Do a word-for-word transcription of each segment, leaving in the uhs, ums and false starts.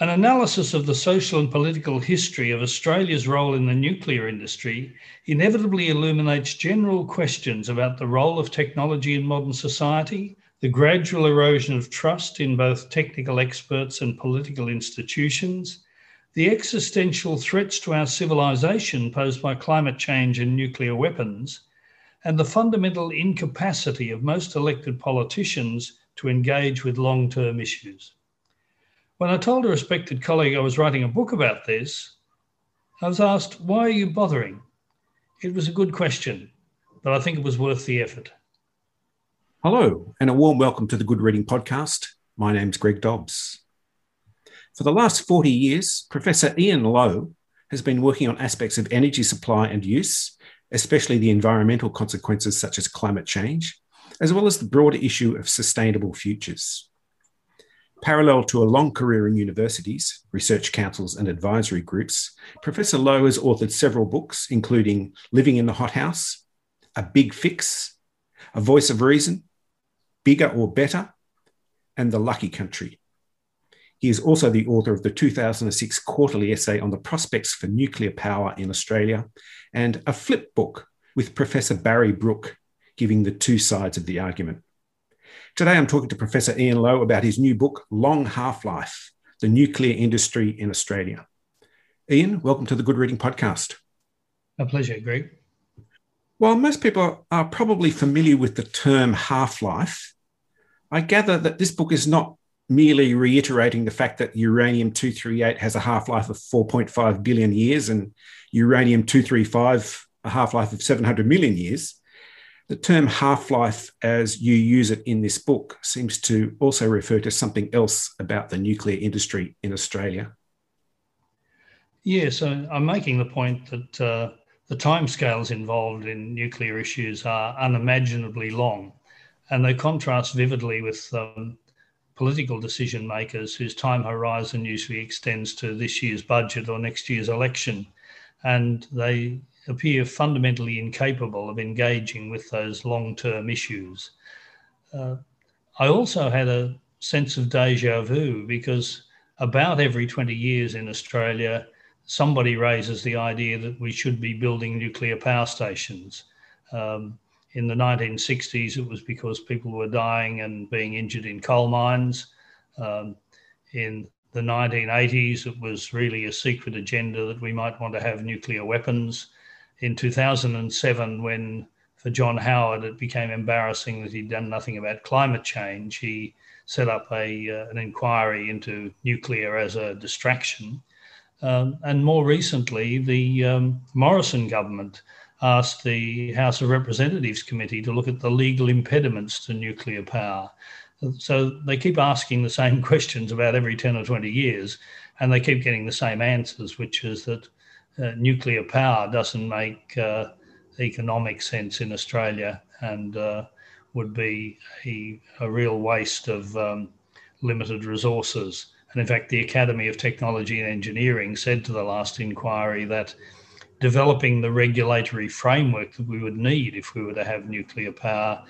An analysis of the social and political history of Australia's role in the nuclear industry inevitably illuminates general questions about the role of technology in modern society, the gradual erosion of trust in both technical experts and political institutions, the existential threats to our civilization posed by climate change and nuclear weapons, and the fundamental incapacity of most elected politicians to engage with long-term issues. When I told a respected colleague I was writing a book about this, I was asked, why are you bothering? It was a good question, but I think it was worth the effort. Hello, and a warm welcome to the Good Reading Podcast. My name's Greg Dobbs. For the last forty years, Professor Ian Lowe has been working on aspects of energy supply and use, especially the environmental consequences such as climate change, as well as the broader issue of sustainable futures. Parallel to a long career in universities, research councils and advisory groups, Professor Lowe has authored several books, including Living in the Hothouse, A Big Fix, A Voice of Reason, Bigger or Better, and The Lucky Country. He is also the author of the two thousand six quarterly essay on the prospects for nuclear power in Australia and a flip book with Professor Barry Brook giving the two sides of the argument. Today, I'm talking to Professor Ian Lowe about his new book, Long Half-Life, The Nuclear Industry in Australia. Ian, welcome to the Good Reading Podcast. A pleasure, Greg. While most people are probably familiar with the term half-life, I gather that this book is not merely reiterating the fact that uranium two thirty-eight has a half-life of four point five billion years and uranium two thirty-five a half-life of seven hundred million years. The term half-life, as you use it in this book, seems to also refer to something else about the nuclear industry in Australia. Yes, I'm making the point that uh, the timescales involved in nuclear issues are unimaginably long, and they contrast vividly with um, political decision-makers whose time horizon usually extends to this year's budget or next year's election, and they appear fundamentally incapable of engaging with those long-term issues. Uh, I also had a sense of déjà vu because about every twenty years in Australia, somebody raises the idea that we should be building nuclear power stations. Um, in the nineteen sixties, it was because people were dying and being injured in coal mines. Um, in the nineteen eighties, it was really a secret agenda that we might want to have nuclear weapons. In two thousand seven, when for John Howard it became embarrassing that he'd done nothing about climate change, he set up a uh, an inquiry into nuclear as a distraction. Um, and more recently, the um, Morrison government asked the House of Representatives Committee to look at the legal impediments to nuclear power. So they keep asking the same questions about every ten or twenty years, and they keep getting the same answers, which is that Uh, nuclear power doesn't make uh, economic sense in Australia and uh, would be a, a real waste of um, limited resources. And in fact, the Academy of Technology and Engineering said to the last inquiry that developing the regulatory framework that we would need if we were to have nuclear power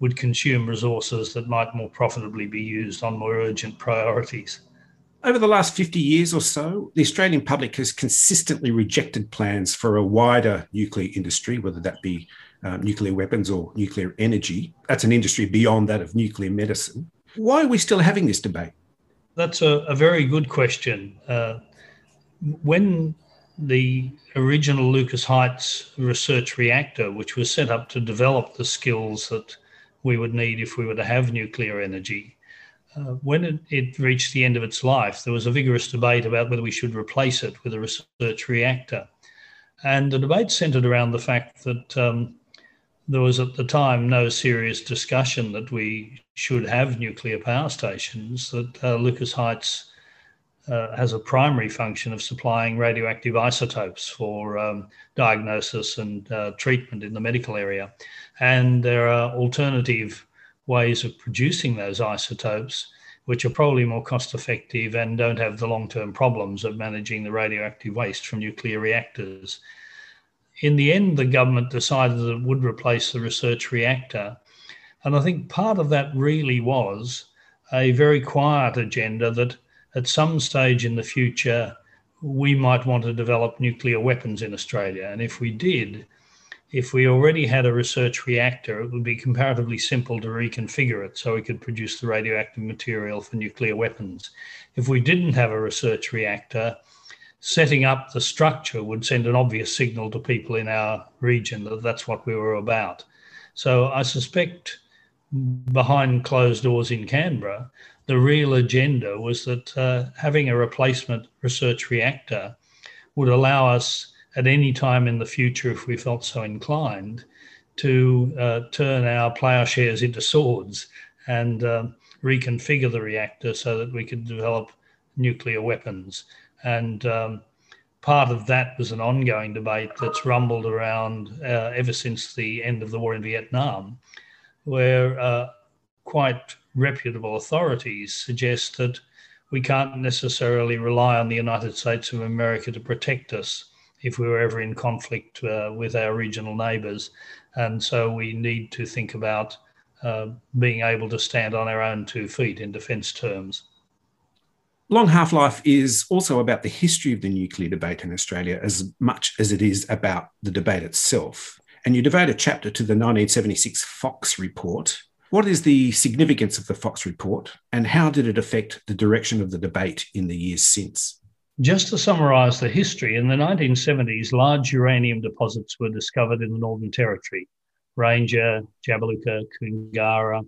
would consume resources that might more profitably be used on more urgent priorities. Over the last fifty years or so, the Australian public has consistently rejected plans for a wider nuclear industry, whether that be um, nuclear weapons or nuclear energy. That's an industry beyond that of nuclear medicine. Why are we still having this debate? That's a, a very good question. Uh, when the original Lucas Heights Research Reactor, which was set up to develop the skills that we would need if we were to have nuclear energy, Uh, when it, it reached the end of its life, there was a vigorous debate about whether we should replace it with a research reactor. And the debate centred around the fact that um, there was at the time no serious discussion that we should have nuclear power stations, that uh, Lucas Heights uh, has a primary function of supplying radioactive isotopes for um, diagnosis and uh, treatment in the medical area. And there are alternative ways of producing those isotopes, which are probably more cost-effective and don't have the long-term problems of managing the radioactive waste from nuclear reactors. In the end, the government decided that it would replace the research reactor. And I think part of that really was a very quiet agenda that at some stage in the future, we might want to develop nuclear weapons in Australia. And if we did, if we already had a research reactor, it would be comparatively simple to reconfigure it so we could produce the radioactive material for nuclear weapons. If we didn't have a research reactor, setting up the structure would send an obvious signal to people in our region that that's what we were about. So I suspect behind closed doors in Canberra, the real agenda was that uh, having a replacement research reactor would allow us at any time in the future, if we felt so inclined, to uh, turn our ploughshares into swords and uh, reconfigure the reactor so that we could develop nuclear weapons. And um, part of that was an ongoing debate that's rumbled around uh, ever since the end of the war in Vietnam, where uh, quite reputable authorities suggest that we can't necessarily rely on the United States of America to protect us if we were ever in conflict uh, with our regional neighbours. And so we need to think about uh, being able to stand on our own two feet in defence terms. Long Half-Life is also about the history of the nuclear debate in Australia as much as it is about the debate itself. And you devote a chapter to the nineteen seventy-six Fox report. What is the significance of the Fox report and how did it affect the direction of the debate in the years since? Just to summarise the history, in the nineteen seventies, large uranium deposits were discovered in the Northern Territory, Ranger, Jabiluka, Kungara,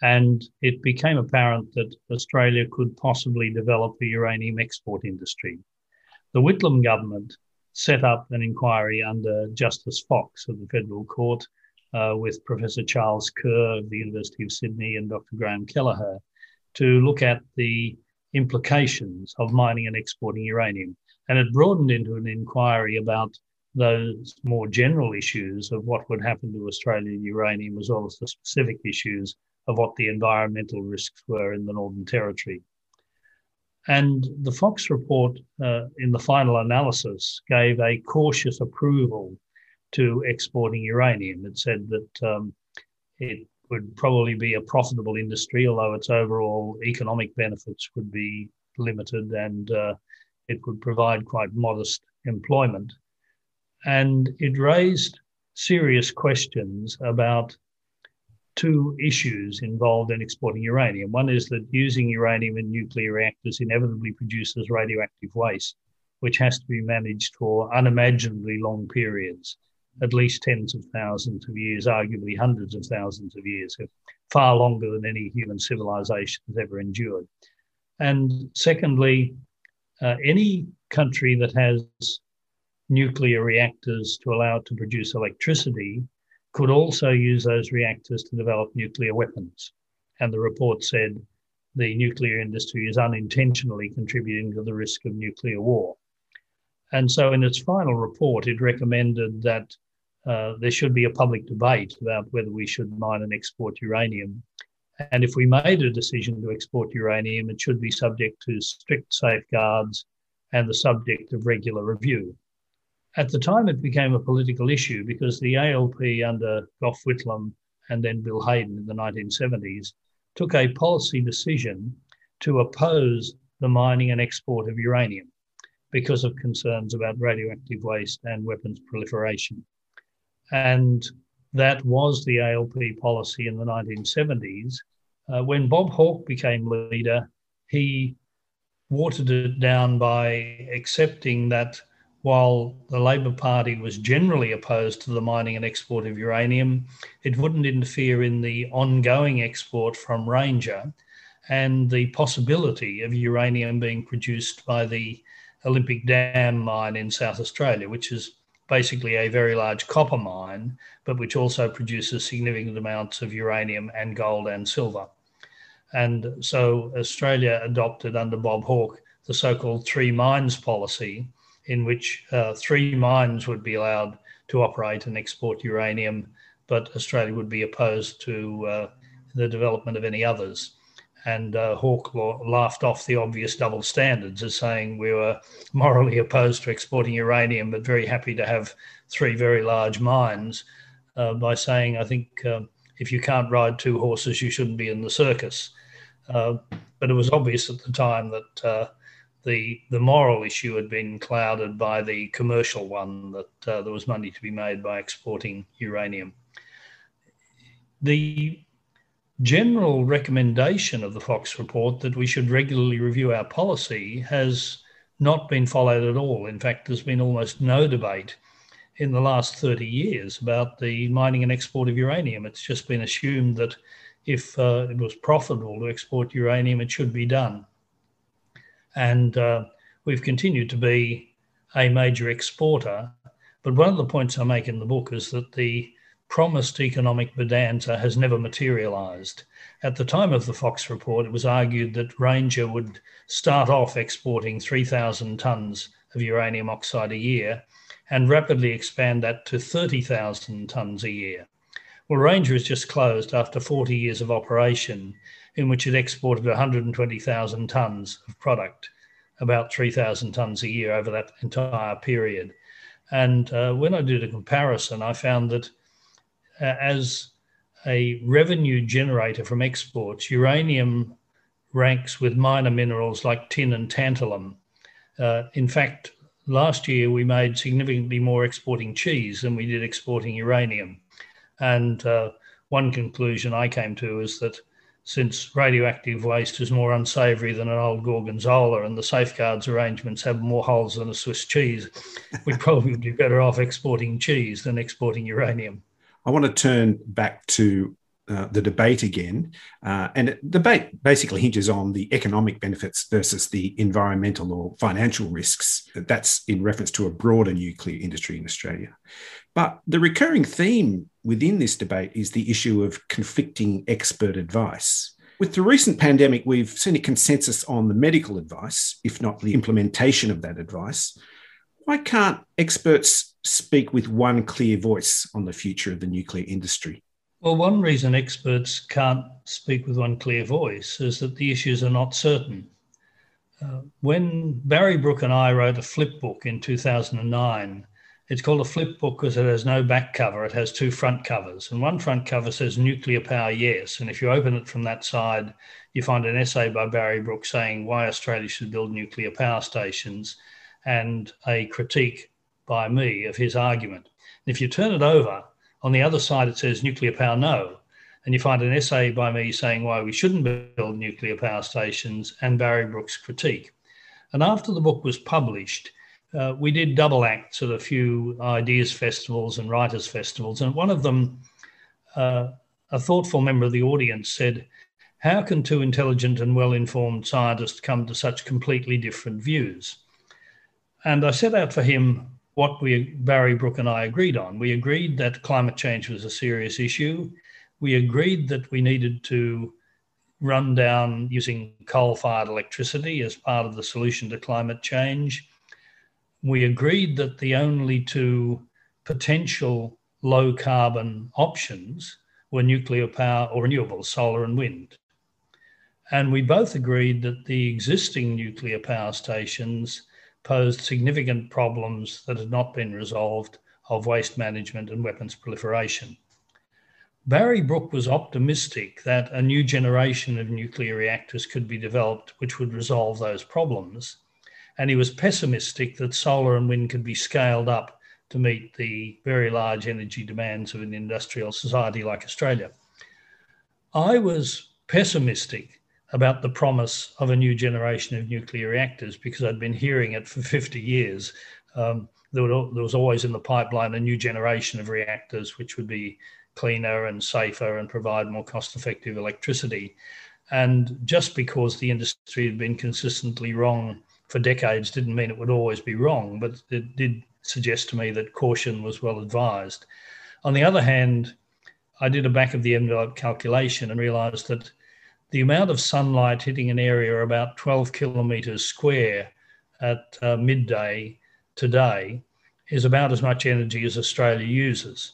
and it became apparent that Australia could possibly develop a uranium export industry. The Whitlam government set up an inquiry under Justice Fox of the Federal Court uh, with Professor Charles Kerr of the University of Sydney and Doctor Graham Kelleher to look at the implications of mining and exporting uranium. And it broadened into an inquiry about those more general issues of what would happen to Australian uranium, as well as the specific issues of what the environmental risks were in the Northern Territory. And the Fox report, uh, in the final analysis, gave a cautious approval to exporting uranium. It said that um, it would probably be a profitable industry, although its overall economic benefits would be limited and uh, it would provide quite modest employment. And it raised serious questions about two issues involved in exporting uranium. One is that using uranium in nuclear reactors inevitably produces radioactive waste, which has to be managed for unimaginably long periods, at least tens of thousands of years, arguably hundreds of thousands of years, far longer than any human civilization has ever endured. And secondly, uh, any country that has nuclear reactors to allow it to produce electricity could also use those reactors to develop nuclear weapons. And the report said the nuclear industry is unintentionally contributing to the risk of nuclear war. And so in its final report, it recommended that uh, there should be a public debate about whether we should mine and export uranium. And if we made a decision to export uranium, it should be subject to strict safeguards and the subject of regular review. At the time, it became a political issue because the A L P under Gough Whitlam and then Bill Hayden in the nineteen seventies took a policy decision to oppose the mining and export of uranium because of concerns about radioactive waste and weapons proliferation. And that was the A L P policy in the nineteen seventies. Uh, when Bob Hawke became leader, he watered it down by accepting that while the Labor Party was generally opposed to the mining and export of uranium, it wouldn't interfere in the ongoing export from Ranger and the possibility of uranium being produced by the Olympic Dam mine in South Australia, which is basically a very large copper mine, but which also produces significant amounts of uranium and gold and silver. And so Australia adopted under Bob Hawke the so-called three mines policy, in which uh, three mines would be allowed to operate and export uranium, but Australia would be opposed to uh, the development of any others. And uh, Hawke laughed off the obvious double standards as saying we were morally opposed to exporting uranium, but very happy to have three very large mines, uh, by saying, I think, uh, if you can't ride two horses, you shouldn't be in the circus. Uh, but it was obvious at the time that uh, the the moral issue had been clouded by the commercial one, that uh, there was money to be made by exporting uranium. The general recommendation of the Fox report that we should regularly review our policy has not been followed at all. In fact, there's been almost no debate in the last thirty years about the mining and export of uranium. It's just been assumed that if uh, it was profitable to export uranium, it should be done. And uh, we've continued to be a major exporter. But one of the points I make in the book is that the promised economic bonanza has never materialised. At the time of the Fox report, it was argued that Ranger would start off exporting three thousand tonnes of uranium oxide a year and rapidly expand that to thirty thousand tonnes a year. Well, Ranger has just closed after forty years of operation, in which it exported one hundred twenty thousand tonnes of product, about three thousand tonnes a year over that entire period. And uh, when I did a comparison, I found that uh, as a revenue generator from exports, uranium ranks with minor minerals like tin and tantalum. Uh, in fact, last year we made significantly more exporting cheese than we did exporting uranium. And uh, one conclusion I came to is that since radioactive waste is more unsavoury than an old gorgonzola and the safeguards arrangements have more holes than a Swiss cheese, we'd probably be better off exporting cheese than exporting uranium. I want to turn back to uh, the debate again. Uh, and the debate basically hinges on the economic benefits versus the environmental or financial risks. That's in reference to a broader nuclear industry in Australia. But the recurring theme within this debate is the issue of conflicting expert advice. With the recent pandemic, we've seen a consensus on the medical advice, if not the implementation of that advice. Why can't experts speak with one clear voice on the future of the nuclear industry? Well, one reason experts can't speak with one clear voice is that the issues are not certain. Uh, when Barry Brook and I wrote a flip book in two thousand nine, it's called a flip book because it has no back cover. It has two front covers. And one front cover says nuclear power, yes. And if you open it from that side, you find an essay by Barry Brook saying why Australia should build nuclear power stations and a critique by me of his argument. And if you turn it over, on the other side, it says nuclear power, no. And you find an essay by me saying why we shouldn't build nuclear power stations and Barry Brook's critique. And after the book was published, Uh, we did double acts at a few ideas festivals and writers festivals. And one of them, uh, a thoughtful member of the audience said, how can two intelligent and well-informed scientists come to such completely different views? And I set out for him what we, Barry Brook and I agreed on. We agreed that climate change was a serious issue. We agreed that we needed to run down using coal-fired electricity as part of the solution to climate change. We agreed that the only two potential low-carbon options were nuclear power or renewables, solar and wind. And we both agreed that the existing nuclear power stations posed significant problems that had not been resolved of waste management and weapons proliferation. Barry Brook was optimistic that a new generation of nuclear reactors could be developed which would resolve those problems. And he was pessimistic that solar and wind could be scaled up to meet the very large energy demands of an industrial society like Australia. I was pessimistic about the promise of a new generation of nuclear reactors because I'd been hearing it for fifty years. Um, there, would, there was always in the pipeline a new generation of reactors which would be cleaner and safer and provide more cost-effective electricity. And just because the industry had been consistently wrong for decades didn't mean it would always be wrong, but it did suggest to me that caution was well advised. On the other hand, I did a back of the envelope calculation and realised that the amount of sunlight hitting an area about twelve kilometres square at uh, midday today is about as much energy as Australia uses.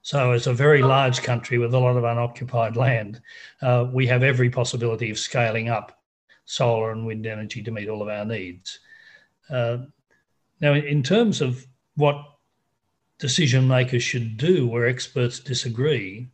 So as a very large country with a lot of unoccupied land, uh, we have every possibility of scaling up solar and wind energy to meet all of our needs. Uh, now, in terms of what decision makers should do where experts disagree,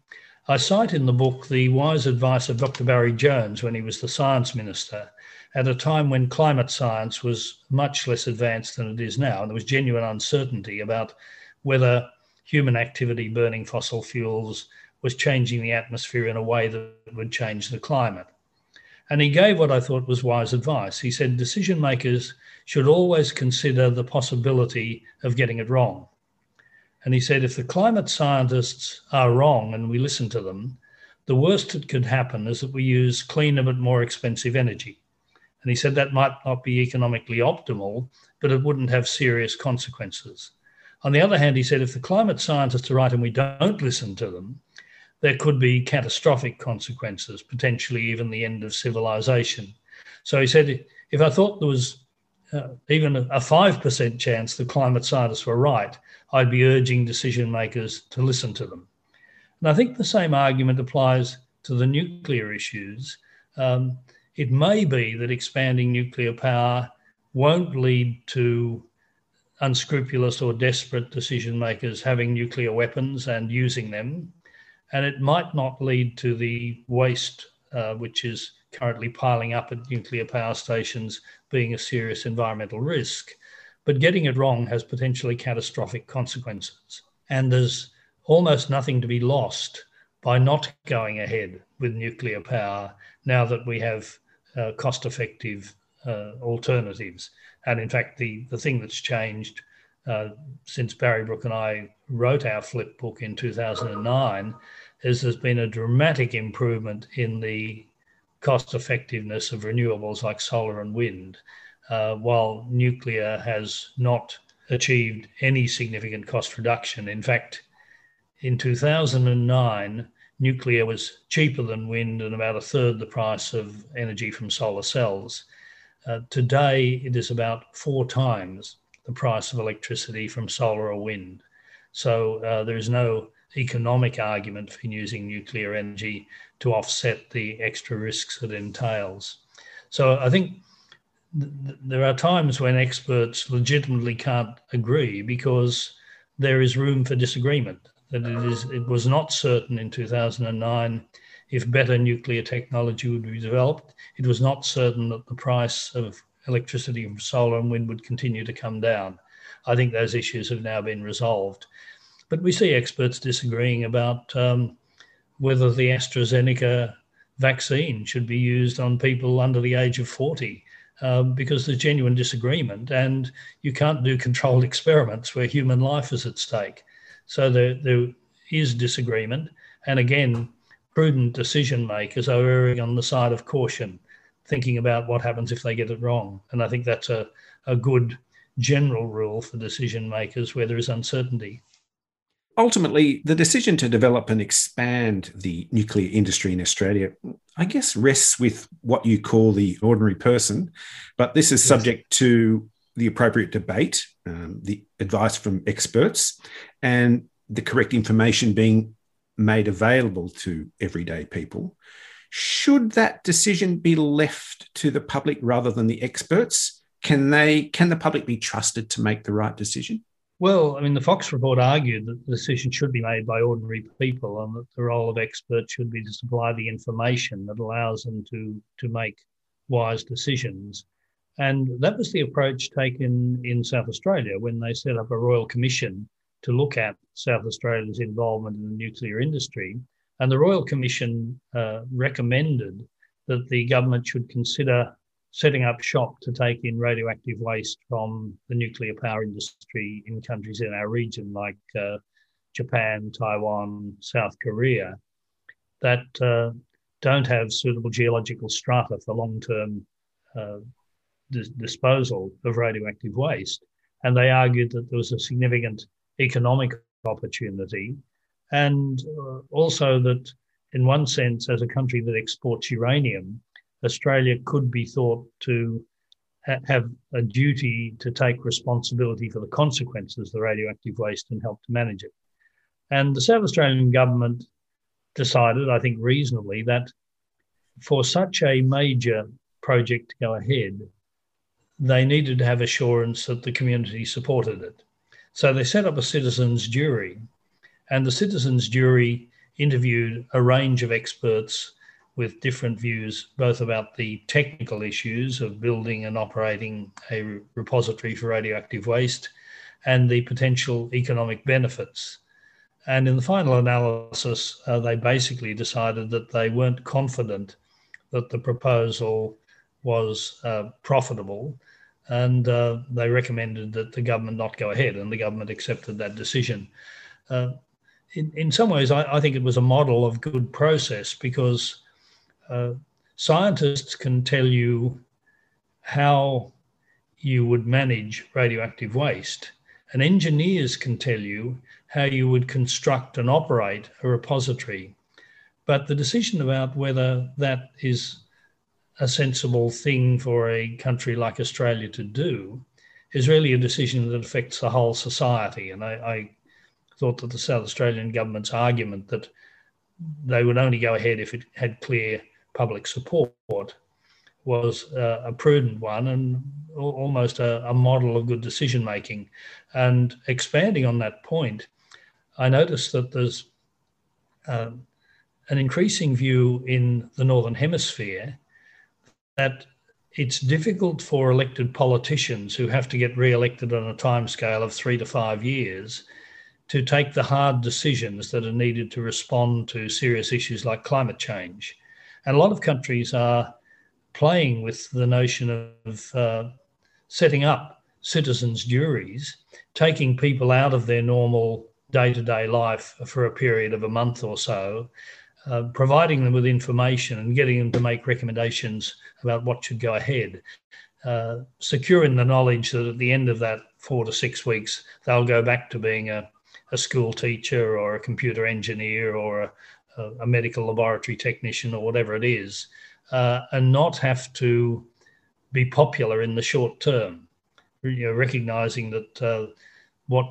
I cite in the book the wise advice of Doctor Barry Jones when he was the science minister at a time when climate science was much less advanced than it is now, and there was genuine uncertainty about whether human activity burning fossil fuels was changing the atmosphere in a way that would change the climate. And he gave what I thought was wise advice. He said decision makers should always consider the possibility of getting it wrong. And he said if the climate scientists are wrong and we listen to them, the worst that could happen is that we use cleaner but more expensive energy. And he said that might not be economically optimal, but it wouldn't have serious consequences. On the other hand, he said, if the climate scientists are right and we don't listen to them, there could be catastrophic consequences, potentially even the end of civilization. So he said, if I thought there was uh, even a five percent chance the climate scientists were right, I'd be urging decision makers to listen to them. And I think the same argument applies to the nuclear issues. Um, it may be that expanding nuclear power won't lead to unscrupulous or desperate decision makers having nuclear weapons and using them, and it might not lead to the waste uh, which is currently piling up at nuclear power stations being a serious environmental risk. But getting it wrong has potentially catastrophic consequences, and there's almost nothing to be lost by not going ahead with nuclear power now that we have uh, cost-effective Uh, alternatives. And in fact, the, the thing that's changed uh, since Barry Brook and I wrote our flip book in two thousand nine is there's been a dramatic improvement in the cost effectiveness of renewables like solar and wind, uh, while nuclear has not achieved any significant cost reduction. In fact, in two thousand nine, nuclear was cheaper than wind and about a third the price of energy from solar cells. Uh, today, it is about four times the price of electricity from solar or wind. So uh, there is no economic argument for using nuclear energy to offset the extra risks it entails. So I think th- there are times when experts legitimately can't agree because there is room for disagreement. That it is, it was not certain in two thousand nine if better nuclear technology would be developed. It was not certain that the price of electricity from solar and wind would continue to come down. I think those issues have now been resolved. But we see experts disagreeing about um, whether the AstraZeneca vaccine should be used on people under the age of forty, uh, because there's genuine disagreement and you can't do controlled experiments where human life is at stake. So there, there is disagreement. And again, prudent decision makers are erring on the side of caution, thinking about what happens if they get it wrong. And I think that's a, a good general rule for decision makers where there is uncertainty. Ultimately, the decision to develop and expand the nuclear industry in Australia, I guess, rests with what you call the ordinary person, but this is subject to the appropriate debate, um, the advice from experts, and the correct information being made available to everyday people. Should that decision be left to the public rather than the experts? Can they, can the public be trusted to make the right decision? Well, I mean, the Fox report argued that the decision should be made by ordinary people and that the role of experts should be to supply the information that allows them to, to make wise decisions. And that was the approach taken in South Australia when they set up a Royal Commission to look at South Australia's involvement in the nuclear industry. And the Royal Commission uh, recommended that the government should consider setting up shop to take in radioactive waste from the nuclear power industry in countries in our region like uh, Japan, Taiwan, South Korea, that uh, don't have suitable geological strata for long-term uh, dis- disposal of radioactive waste. And they argued that there was a significant economic opportunity, and uh, also that in one sense, as a country that exports uranium, Australia could be thought to ha- have a duty to take responsibility for the consequences of the radioactive waste and help to manage it. And the South Australian government decided, I think reasonably, that for such a major project to go ahead, they needed to have assurance that the community supported it. So they set up a citizens' jury, and the citizens' jury interviewed a range of experts with different views, both about the technical issues of building and operating a repository for radioactive waste and the potential economic benefits. And in the final analysis, uh, they basically decided that they weren't confident that the proposal was uh, profitable, and uh, they recommended that the government not go ahead, and the government accepted that decision. Uh, in, in some ways, I, I think it was a model of good process, because uh, scientists can tell you how you would manage radioactive waste, and engineers can tell you how you would construct and operate a repository. But the decision about whether that is a sensible thing for a country like Australia to do is really a decision that affects the whole society. And I, I thought that the South Australian government's argument that they would only go ahead if it had clear public support was uh, a prudent one, and almost a, a model of good decision-making. And expanding on that point, I noticed that there's uh, an increasing view in the Northern Hemisphere that it's difficult for elected politicians who have to get re-elected on a timescale of three to five years to take the hard decisions that are needed to respond to serious issues like climate change. And a lot of countries are playing with the notion of uh, setting up citizens' juries, taking people out of their normal day-to-day life for a period of a month or so, uh, providing them with information and getting them to make recommendations about what should go ahead, uh, securing the knowledge that at the end of that four to six weeks, they'll go back to being a, a school teacher or a computer engineer or a, a medical laboratory technician or whatever it is, uh, and not have to be popular in the short term. You know, recognising that uh, what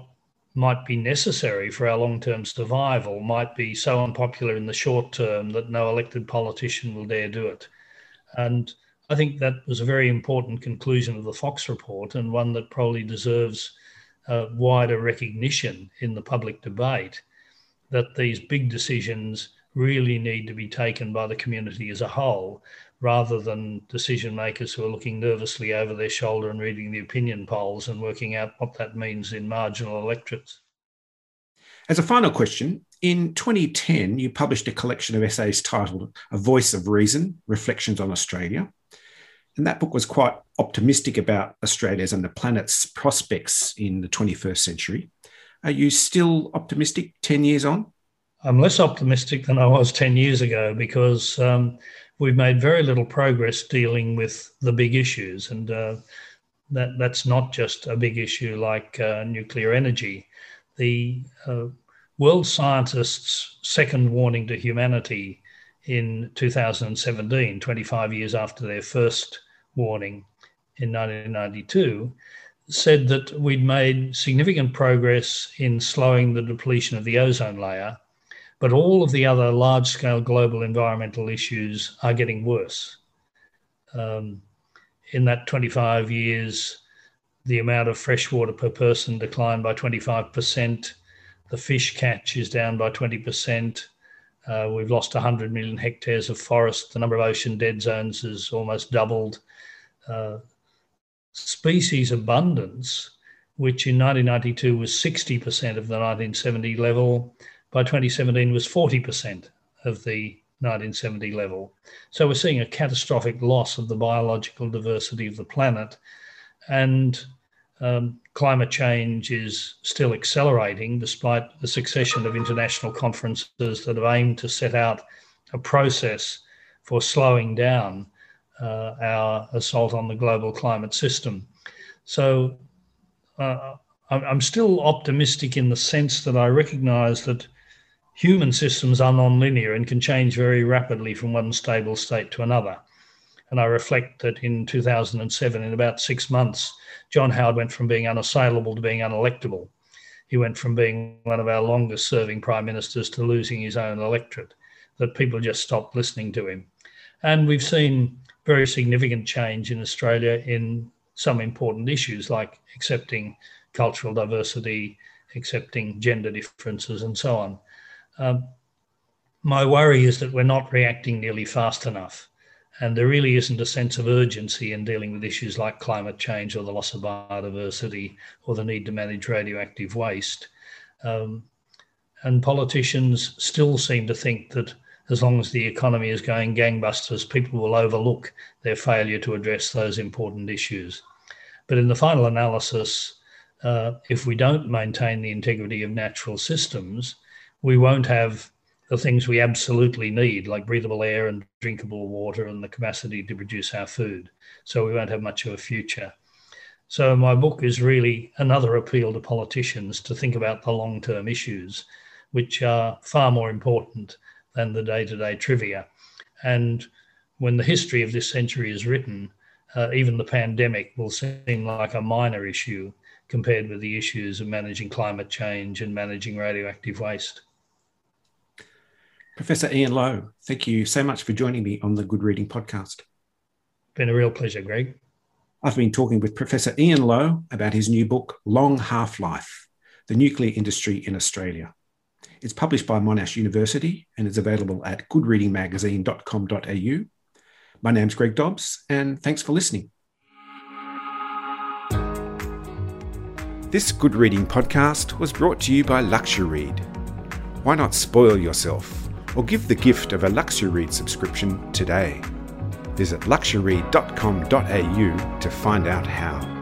might be necessary for our long-term survival might be so unpopular in the short term that no elected politician will dare do it. And I think that was a very important conclusion of the Fox report, and one that probably deserves uh, wider recognition in the public debate, that these big decisions really need to be taken by the community as a whole, rather than decision makers who are looking nervously over their shoulder and reading the opinion polls and working out what that means in marginal electorates. As a final question, in twenty ten, you published a collection of essays titled A Voice of Reason, Reflections on Australia. And that book was quite optimistic about Australia's and the planet's prospects in the twenty-first century. Are you still optimistic ten years on? I'm less optimistic than I was ten years ago, because um, we've made very little progress dealing with the big issues. And uh, that, that's not just a big issue like uh, nuclear energy. The uh, world scientists' second warning to humanity in two thousand seventeen, twenty-five years after their first warning in nineteen ninety-two, said that we'd made significant progress in slowing the depletion of the ozone layer, but all of the other large-scale global environmental issues are getting worse. Um, in that twenty-five years, the amount of fresh water per person declined by twenty-five percent. The fish catch is down by twenty percent. Uh, we've lost one hundred million hectares of forest. The number of ocean dead zones has almost doubled. Uh, species abundance, which in nineteen ninety-two was sixty percent of the nineteen seventy level, by twenty seventeen was forty percent of the nineteen seventy level. So we're seeing a catastrophic loss of the biological diversity of the planet, and um, climate change is still accelerating despite the succession of international conferences that have aimed to set out a process for slowing down uh, our assault on the global climate system. So uh, I'm still optimistic in the sense that I recognise that Human systems are nonlinear and can change very rapidly from one stable state to another. And I reflect that in two thousand seven, in about six months, John Howard went from being unassailable to being unelectable. He went from being one of our longest serving prime ministers to losing his own electorate, that people just stopped listening to him. And we've seen very significant change in Australia in some important issues like accepting cultural diversity, accepting gender differences and so on. Um, my worry is that we're not reacting nearly fast enough. And there really isn't a sense of urgency in dealing with issues like climate change or the loss of biodiversity or the need to manage radioactive waste. Um, and politicians still seem to think that as long as the economy is going gangbusters, people will overlook their failure to address those important issues. But in the final analysis, uh, if we don't maintain the integrity of natural systems, we won't have the things we absolutely need, like breathable air and drinkable water and the capacity to produce our food. So we won't have much of a future. So my book is really another appeal to politicians to think about the long-term issues, which are far more important than the day-to-day trivia. And when the history of this century is written, uh, even the pandemic will seem like a minor issue compared with the issues of managing climate change and managing radioactive waste. Professor Ian Lowe, thank you so much for joining me on the Good Reading Podcast. Been a real pleasure, Greg. I've been talking with Professor Ian Lowe about his new book, Long Half-Life, The Nuclear Industry in Australia. It's published by Monash University and is available at good reading magazine dot com dot a u. My name's Greg Dobbs, and thanks for listening. This Good Reading Podcast was brought to you by Luxury Read. Why not spoil yourself? Or give the gift of a Luxury Read subscription today. Visit luxury read dot com dot a u to find out how.